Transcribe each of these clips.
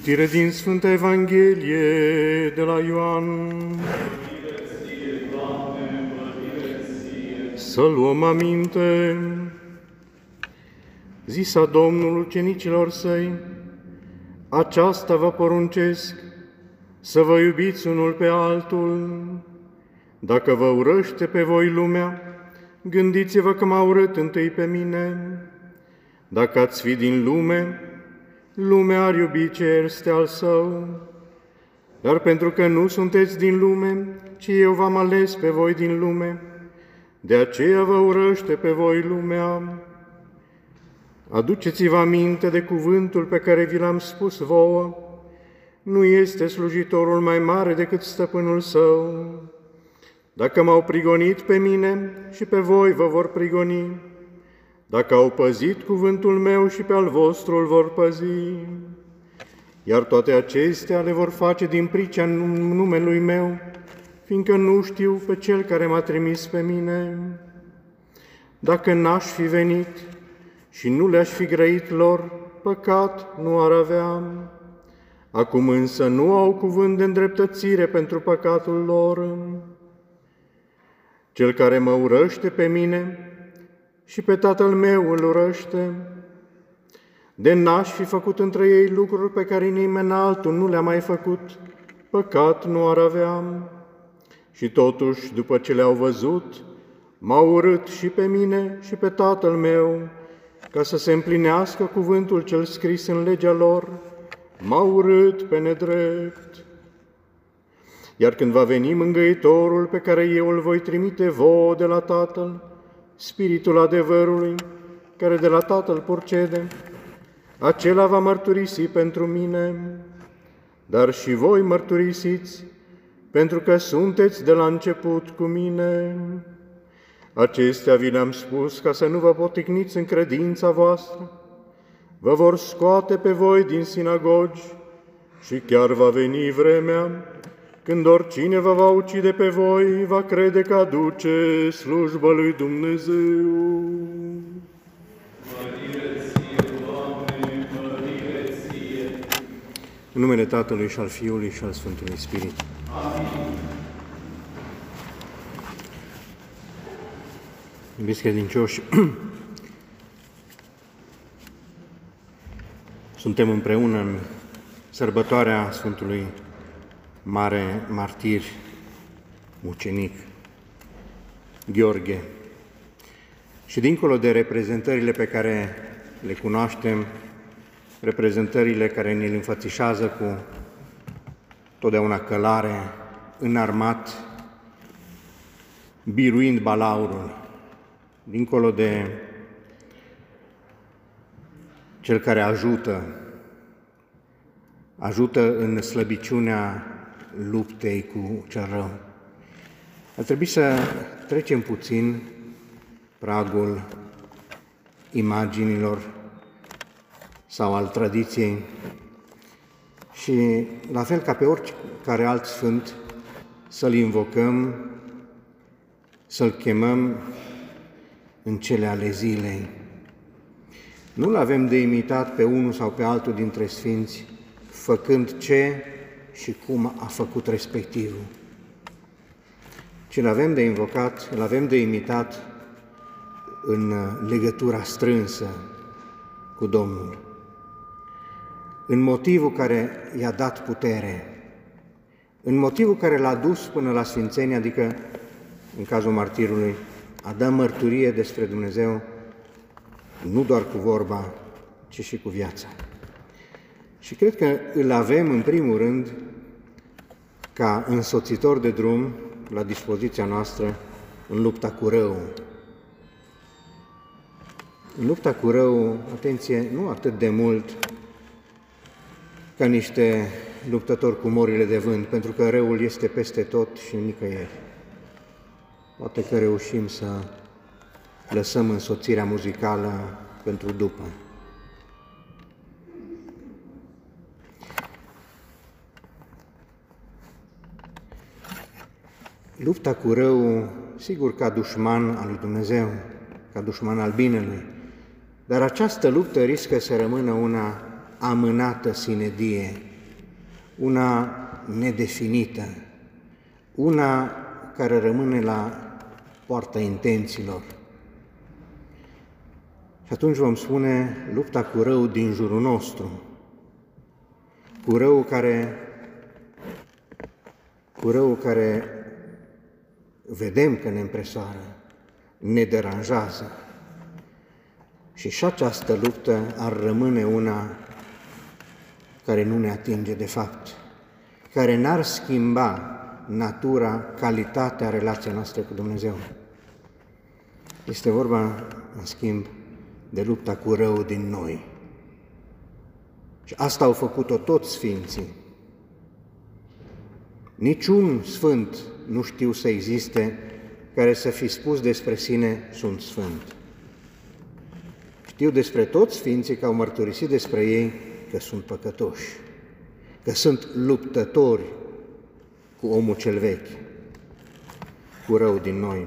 Citire din Sfânta Evanghelie de la Ioan. Să luăm aminte. Zisa Domnul ucenicilor săi: aceasta vă poruncesc, să vă iubiți unul pe altul. Dacă vă urăște pe voi lumea, gândiți-vă că m-a urât întâi pe mine. Dacă ați fi din lume, lumea ar iubi ce este al său. Dar pentru că nu sunteți din lume, ci eu v-am ales pe voi din lume, de aceea vă urăște pe voi lumea. Aduceți-vă aminte de cuvântul pe care vi l-am spus vouă: nu este slujitorul mai mare decât stăpânul său. Dacă m-au prigonit pe mine, și pe voi vă vor prigoni. Dacă au păzit cuvântul meu, și pe al vostru îl vor păzi. Iar toate acestea le vor face din pricea numelui meu, fiindcă nu știu pe cel care m-a trimis pe mine. Dacă n-aș fi venit și nu le-aș fi grăit lor, păcat nu ar avea. Acum însă nu au cuvânt de îndreptățire pentru păcatul lor. Cel care mă urăște pe mine, și pe Tatăl meu îl urăște. De n-aș fi făcut între ei lucruri pe care nimeni altul nu le-a mai făcut, păcat nu ar avea. Și totuși, după ce le-au văzut, m-au urât și pe mine și pe Tatăl meu, ca să se împlinească cuvântul cel scris în legea lor: m-au urât pe nedrept. Iar când va veni Mângâitorul, pe care eu îl voi trimite vouă de la Tatăl, Spiritul adevărului, care de la Tatăl procede, acela va mărturisi pentru mine. Dar și voi mărturisiți, pentru că sunteți de la început cu mine. Acestea vi le-am spus ca să nu vă poticniți în credința voastră. Vă vor scoate pe voi din sinagogi și chiar va veni vremea când oricine vă va ucide pe voi, va crede că aduce slujba lui Dumnezeu. Mărire ție, Doamne, mărire ție. În numele Tatălui și al Fiului și al Sfântului Spirit. Amin. Iubiți credincioși, suntem împreună în sărbătoarea Sfântului Mare Martir, Mucenic, Gheorghe. Și dincolo de reprezentările pe care le cunoaștem, reprezentările care ne le înfățișează cu totdeauna călare, înarmat, biruind balaurul, dincolo de cel care ajută în slăbiciunea luptei cu cel rău, ar trebui să trecem puțin pragul imaginilor sau al tradiției și, la fel ca pe oricare alt sfânt, să-l invocăm, să-l chemăm în cele ale zilei. Nu-l avem de imitat pe unul sau pe altul dintre sfinți, făcând ce și cum a făcut respectivul, ci îl avem de imitat în legătura strânsă cu Domnul, în motivul care i-a dat putere, în motivul care l-a dus până la sfințenie, adică, în cazul martirului, a da mărturie despre Dumnezeu, nu doar cu vorba, ci și cu viața. Și cred că îl avem, în primul rând, ca însoțitor de drum la dispoziția noastră în lupta cu răul. În lupta cu răul, atenție, nu atât de mult ca niște luptători cu morile de vânt, pentru că răul este peste tot și nicăieri. Poate că reușim să lăsăm însoțirea muzicală pentru după. Lupta cu răul, sigur, ca dușman al lui Dumnezeu, ca dușman al binelui, dar această luptă riscă să rămână una amânată, sinedie, una nedefinită, una care rămâne la poarta intențiilor. Și atunci vom spune lupta cu rău din jurul nostru, cu rău care vedem că ne împresoară, ne deranjează. Și această luptă ar rămâne una care nu ne atinge de fapt, care n-ar schimba natura, calitatea relației noastre cu Dumnezeu. Este vorba, în schimb, de lupta cu rău din noi. Și asta au făcut-o toți sfinții. Niciun sfânt nu știu să existe care să fi spus despre sine, sunt sfânt. Știu despre toți sfinții că au mărturisit despre ei că sunt păcătoși, că sunt luptători cu omul cel vechi, cu rău din noi,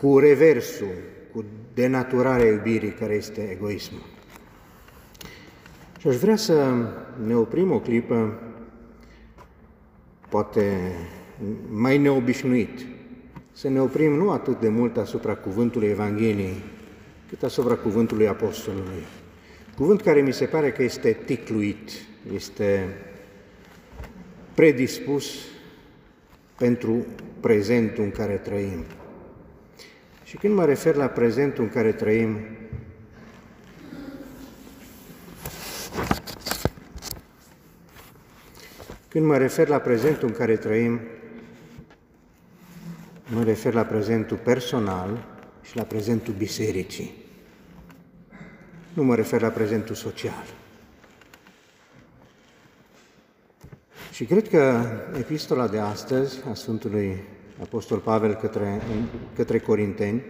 cu reversul, cu denaturarea iubirii care este egoismul. Și aș vrea să ne oprim o clipă, poate mai neobișnuit, să ne oprim nu atât de mult asupra cuvântului Evangheliei, cât asupra cuvântului Apostolului. Cuvânt care mi se pare că este ticluit, este predispus pentru prezentul în care trăim. Și când mă refer la prezentul în care trăim, mă refer la prezentul personal și la prezentul bisericii. Nu mă refer la prezentul social. Și cred că epistola de astăzi a Sfântului Apostol Pavel către Corinteni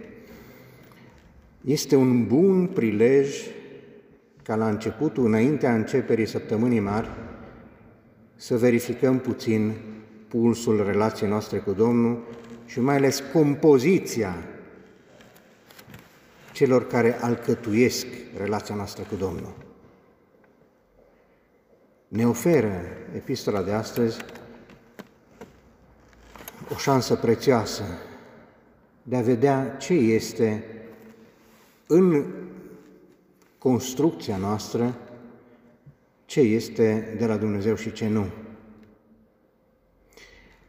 este un bun prilej ca la începutul, înaintea începerii Săptămânii Mari, să verificăm puțin pulsul relației noastre cu Domnul și mai ales compoziția celor care alcătuiesc relația noastră cu Domnul. Ne oferă epistola de astăzi o șansă prețioasă de a vedea ce este în construcția noastră, ce este de la Dumnezeu și ce nu.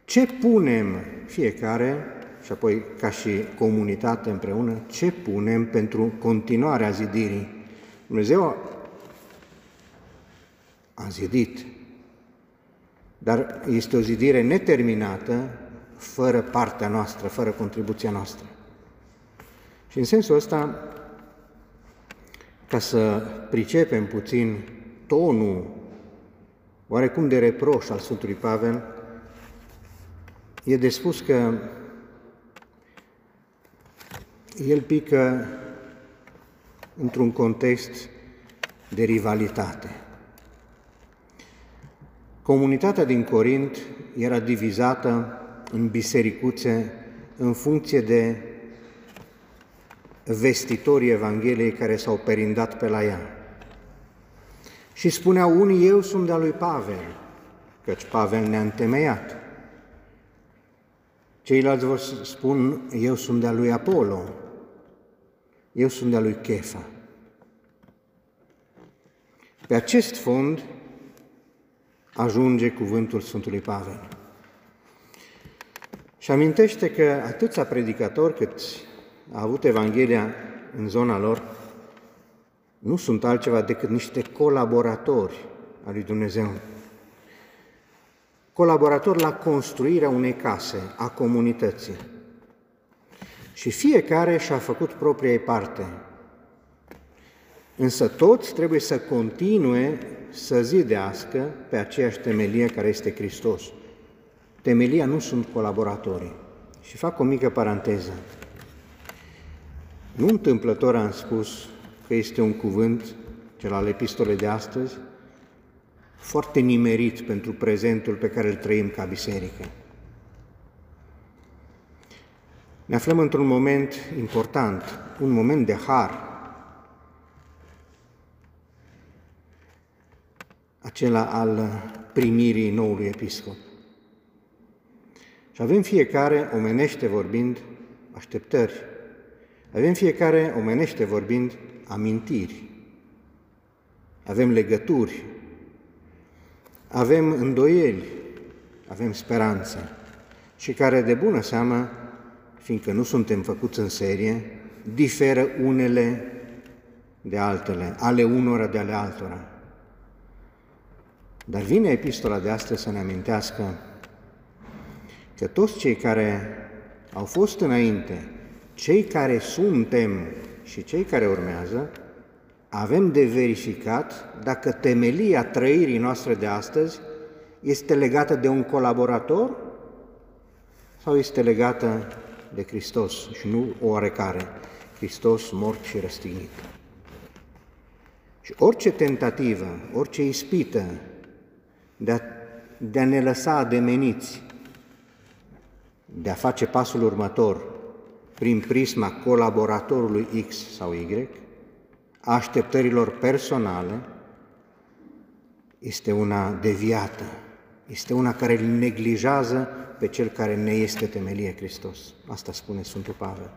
Ce punem fiecare, și apoi ca și comunitate împreună, ce punem pentru continuarea zidirii? Dumnezeu a zidit, dar este o zidire neterminată, fără partea noastră, fără contribuția noastră. Și în sensul ăsta, ca să pricepem puțin tonul oarecum de reproș al Sfântului Pavel, e de spus că el pică într-un context de rivalitate. Comunitatea din Corint era divizată în bisericuțe în funcție de vestitorii Evangheliei care s-au perindat pe la ea. Și spuneau unii, eu sunt de-a lui Pavel, căci Pavel ne-a întemeiat. Ceilalți vor spun, eu sunt de-a lui Apolo, eu sunt de-a lui Chefa. Pe acest fond ajunge cuvântul Sfântului Pavel. Și amintește că atâția predicatori cât a avut Evanghelia în zona lor nu sunt altceva decât niște colaboratori al lui Dumnezeu. Colaboratori la construirea unei case, a comunității. Și fiecare și-a făcut propria ei parte. Însă toți trebuie să continue să zidească pe aceeași temelie care este Hristos. Temelia nu sunt colaboratorii. Și fac o mică paranteză. Nu întâmplător am spus că este un cuvânt, cel al epistolei de astăzi, foarte nimerit pentru prezentul pe care îl trăim ca biserică. Ne aflăm într-un moment important, un moment de har, acela al primirii noului episcop. Și avem fiecare, omenește vorbind, așteptări. Avem fiecare, omenește vorbind, amintiri. Avem legături. Avem îndoieli. Avem speranțe. Și care, de bună seamă, fiindcă nu suntem făcuți în serie, diferă unele de altele, ale unora de ale altora. Dar vine epistola de astăzi să ne amintească că toți cei care au fost înainte, cei care suntem și cei care urmează, avem de verificat dacă temelia trăirii noastre de astăzi este legată de un colaborator sau este legată de Hristos și nu oarecare, Hristos mort și răstignit. Și orice tentativă, orice ispită de a ne lăsa ademeniți, de a face pasul următor prin prisma colaboratorului X sau Y, a așteptărilor personale, este una deviată, este una care îl neglijează pe cel care ne este temelie, Hristos. Asta spune Sfântul Pavel.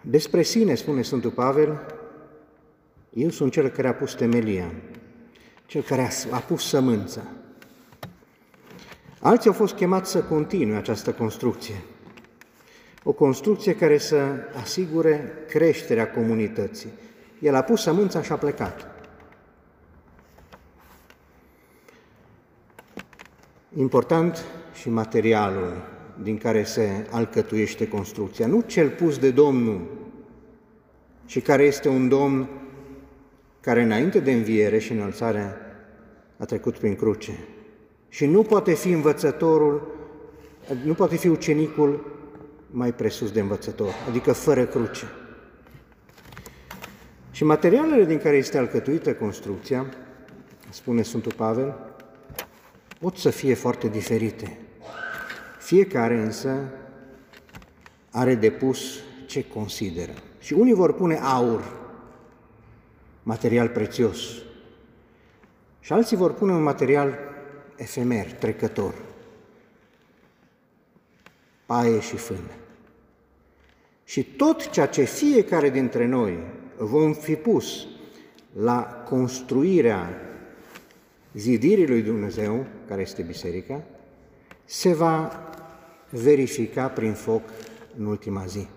Despre sine spune Sfântul Pavel: eu sunt cel care a pus temelia, cel care a pus sămânța. Alții au fost chemați să continue această construcție. O construcție care să asigure creșterea comunității. El a pus sămânța și a plecat. Important și materialul din care se alcătuiește construcția. Nu cel pus de Domnul, ci care este un Domn care înainte de înviere și înălțare a trecut prin cruce. Și nu poate fi învățătorul, nu poate fi ucenicul mai presus de învățător, adică fără cruce. Și materialele din care este alcătuită construcția, spune Sfântul Pavel, pot să fie foarte diferite. Fiecare însă are depus ce consideră. Și unii vor pune aur, material prețios, și alții vor pune un material efemer, trecător, paie și fân. Și tot ceea ce fiecare dintre noi vom fi pus la construirea zidirii lui Dumnezeu, care este biserica, se va verifica prin foc în ultima zi.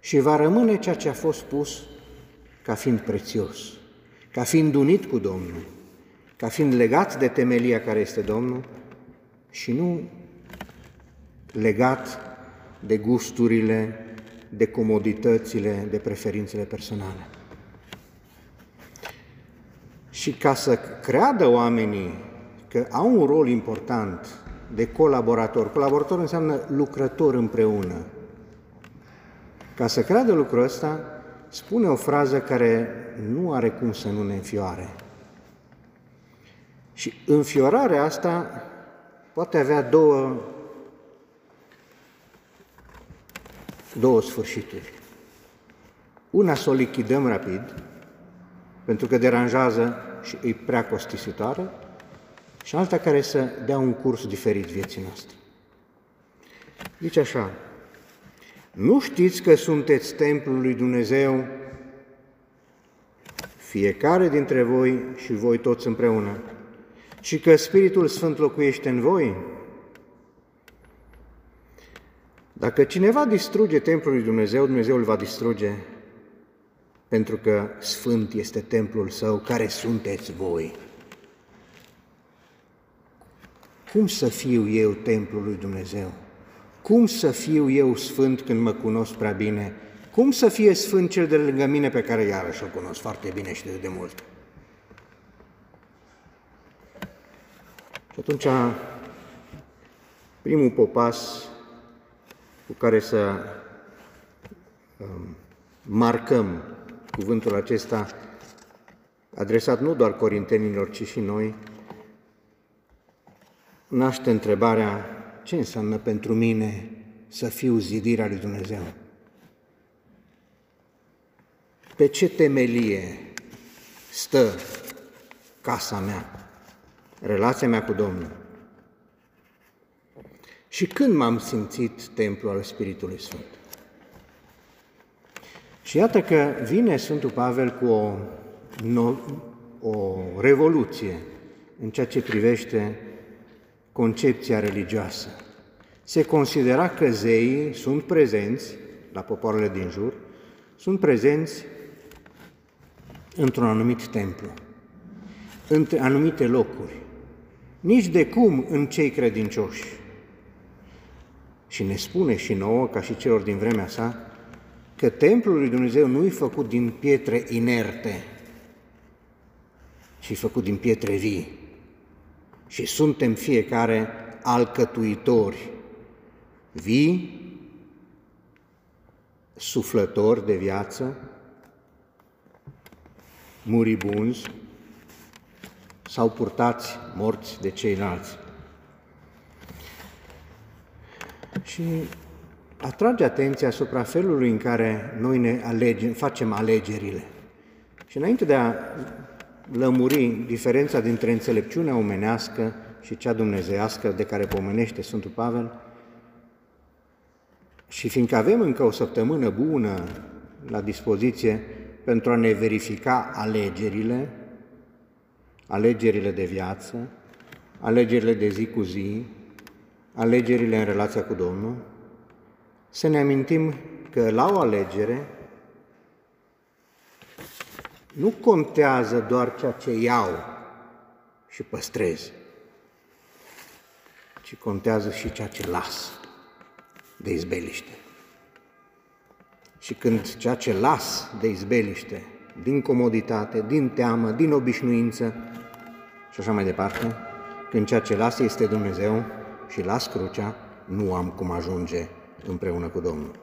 Și va rămâne ceea ce a fost pus ca fiind prețios, ca fiind unit cu Domnul, ca fiind legat de temelia care este Domnul și nu legat de gusturile, de comoditățile, de preferințele personale. Și ca să creadă oamenii că au un rol important de colaborator, colaborator înseamnă lucrător împreună. Ca să creadă lucrul ăsta, spune o frază care nu are cum să nu ne înfioare. Și înfiorarea asta poate avea două sfârșituri. Una, să o lichidăm rapid, pentru că deranjează și e prea costisitoare, și alta care să dea un curs diferit vieții noastre. Zice așa: nu știți că sunteți templul lui Dumnezeu, fiecare dintre voi și voi toți împreună, și că Spiritul Sfânt locuiește în voi? Dacă cineva distruge templul lui Dumnezeu, Dumnezeu îl va distruge, pentru că sfânt este templul său, care sunteți voi. Cum să fiu eu templul lui Dumnezeu? Cum să fiu eu sfânt când mă cunosc prea bine? Cum să fie sfânt cel de lângă mine, pe care iarăși îl cunosc foarte bine și de mult? Și atunci, primul popas cu care să marcăm cuvântul acesta, adresat nu doar corintenilor, ci și noi, naște întrebarea: ce înseamnă pentru mine să fiu zidirea lui Dumnezeu? Pe ce temelie stă casa mea, relația mea cu Domnul. Și când m-am simțit templu al Spiritului Sfânt? Și iată că vine Sfântul Pavel cu o revoluție în ceea ce privește concepția religioasă. Se considera că zeii sunt prezenți, la popoarele din jur, sunt prezenți într-un anumit templu, în anumite locuri, nici de cum în cei credincioși. Și ne spune și nouă, ca și celor din vremea sa, că templul lui Dumnezeu nu e făcut din pietre inerte, ci e făcut din pietre vii. Și suntem fiecare alcătuitori vii, suflători de viață, muribunzi sau purtați morți de ceilalți. Și atrage atenția asupra felului în care noi ne alegem, facem alegerile. Și înainte de a lămuri diferența dintre înțelepciunea omenească și cea dumnezeiască de care pomenește Sfântul Pavel, și fiindcă avem încă o săptămână bună la dispoziție pentru a ne verifica alegerile, alegerile de viață, alegerile de zi cu zi, alegerile în relația cu Domnul, să ne amintim că la o alegere nu contează doar ceea ce iau și păstrez, ci contează și ceea ce las de izbeliște. Și când ceea ce las de izbeliște, din comoditate, din teamă, din obișnuință și așa mai departe, când ceea ce las este Dumnezeu și las crucea, nu am cum ajunge împreună cu Domnul.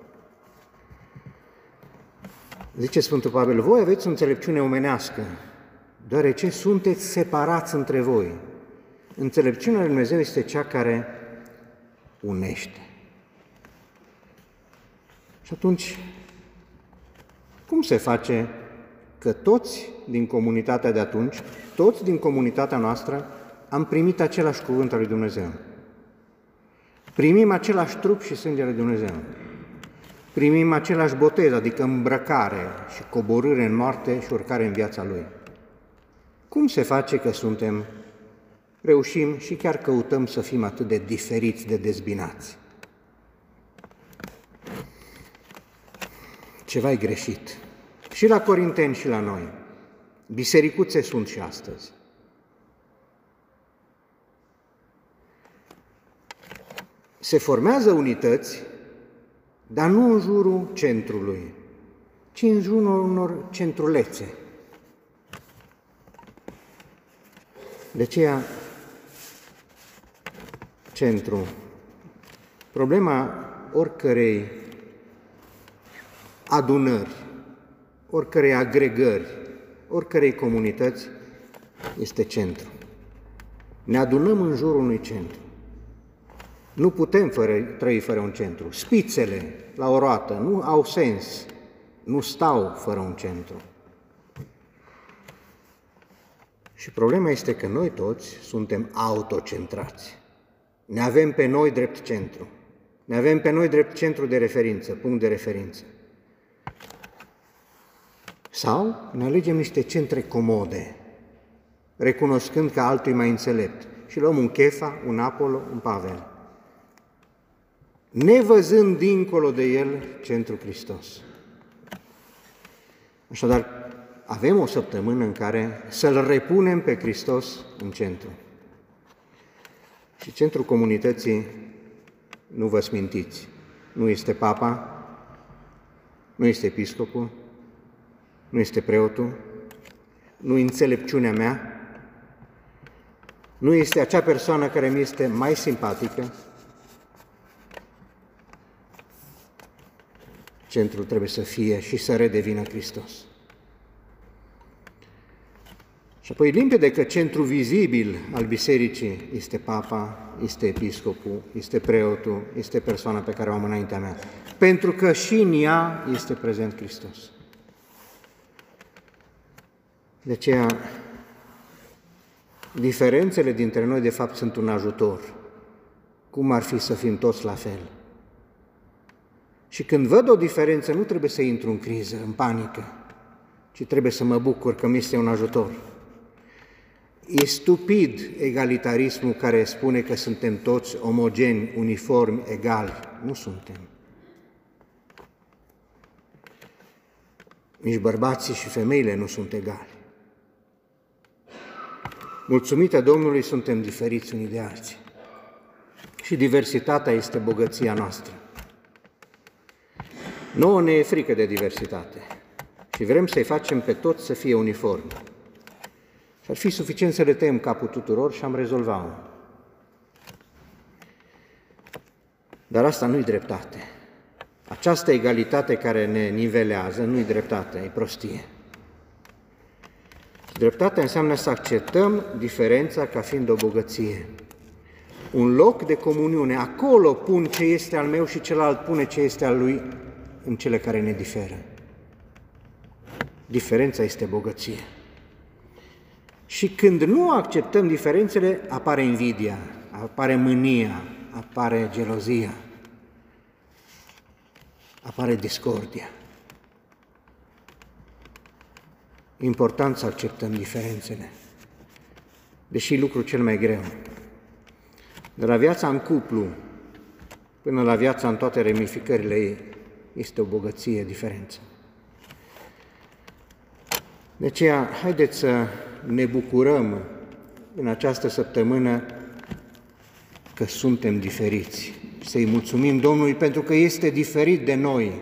Zice Sfântul Pavel, voi aveți înțelepciune omenească, deoarece sunteți separați între voi. Înțelepciunea lui Dumnezeu este cea care unește. Și atunci, cum se face că toți din comunitatea de atunci, toți din comunitatea noastră, am primit același cuvânt al lui Dumnezeu? Primim același trup și sângele lui Dumnezeu. Primim același botez, adică îmbrăcare și coborâre în moarte și urcare în viața Lui. Cum se face că suntem, reușim și chiar căutăm să fim atât de diferiți, de dezbinați? Ceva-i greșit. Și la corinteni și la noi. Bisericuțe sunt și astăzi. Se formează unități, dar nu în jurul centrului, ci în jurul unor centrulețe. De aceea, centru, problema oricărei adunări, oricărei agregări, oricărei comunități este centru. Ne adunăm în jurul unui centru. Nu putem trăi fără un centru. Spițele la o roată nu au sens, nu stau fără un centru. Și problema este că noi toți suntem autocentrați. Ne avem pe noi drept centru. Ne avem pe noi drept centru de referință, punct de referință. Sau ne alegem niște centre comode, recunoscând că altul e mai înțelept. Și luăm un Chefa, un Apolo, un Pavel, nevăzând dincolo de el centrul Hristos. Așadar, avem o săptămână în care să-L repunem pe Hristos în centru. Și centrul comunității, nu vă smintiți, nu este papa, nu este episcopul, nu este preotul, nu înțelepciunea mea, nu este acea persoană care mi este mai simpatică. Centrul trebuie să fie și să redevină Hristos. Și apoi limpede că centrul vizibil al bisericii este papa, este episcopul, este preotul, este persoana pe care o am înaintea mea. Pentru că și în ea este prezent Hristos. De aceea diferențele dintre noi, de fapt, sunt un ajutor. Cum ar fi să fim toți la fel? Și când văd o diferență, nu trebuie să intru în criză, în panică, ci trebuie să mă bucur că mi este un ajutor. E stupid egalitarismul care spune că suntem toți omogeni, uniformi, egali. Nu suntem. Nici bărbații și femeile nu sunt egali. Mulțumită Domnului, suntem diferiți unii de alții. Și diversitatea este bogăția noastră. Nouă ne e frică de diversitate și vrem să-i facem pe toți să fie uniformi. Și ar fi suficient să le tăiem capul tuturor și am rezolvat-o. Dar asta nu-i dreptate. Această egalitate care ne nivelează nu-i dreptate, e prostie. Dreptatea înseamnă să acceptăm diferența ca fiind o bogăție. Un loc de comuniune, acolo pun ce este al meu și celălalt pune ce este al lui în cele care ne diferă. Diferența este bogăție. Și când nu acceptăm diferențele, apare invidia, apare mânia, apare gelozia, apare discordia. Important să acceptăm diferențele, deși e lucrul cel mai greu. De la viața în cuplu până la viața în toate ramificările ei, este o bogăție diferență. De aceea, haideți să ne bucurăm în această săptămână că suntem diferiți. Să-i mulțumim Domnului pentru că este diferit de noi,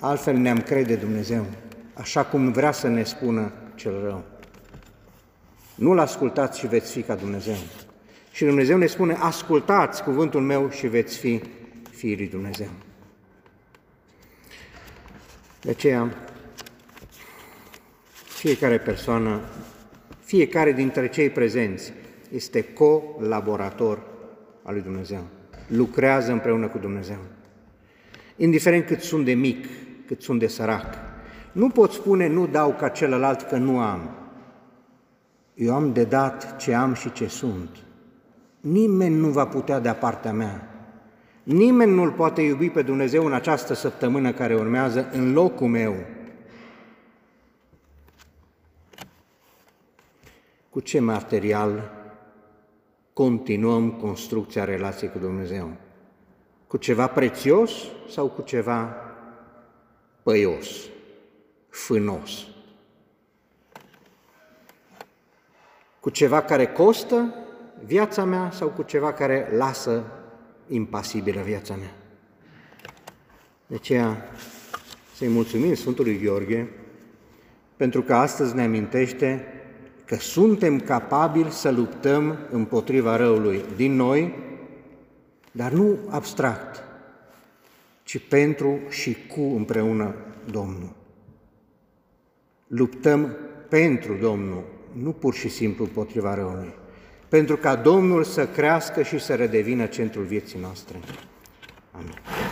altfel ne-am crede Dumnezeu, așa cum vrea să ne spună cel rău. Nu-L ascultați și veți fi ca Dumnezeu. Și Dumnezeu ne spune, ascultați cuvântul meu și veți fi fiii lui Dumnezeu. De aceea, fiecare persoană, fiecare dintre cei prezenți este colaborator al lui Dumnezeu. Lucrează împreună cu Dumnezeu. Indiferent cât sunt de mic, cât sunt de sărac. Nu pot spune, nu dau ca celălalt că nu am. Eu am de dat ce am și ce sunt. Nimeni nu va putea de-a partea mea. Nimeni nu-L poate iubi pe Dumnezeu în această săptămână care urmează în locul meu. Cu ce material continuăm construcția relației cu Dumnezeu? Cu ceva prețios sau cu ceva păios, fânos? Cu ceva care costă viața mea sau cu ceva care lasă impasibilă viața mea? De aceea să-i mulțumim Sfântului Gheorghe pentru că astăzi ne amintește că suntem capabili să luptăm împotriva răului din noi, dar nu abstract, ci pentru și cu împreună Domnul. Luptăm pentru Domnul, nu pur și simplu împotriva răului, pentru ca Domnul să crească și să redevină centrul vieții noastre. Amin.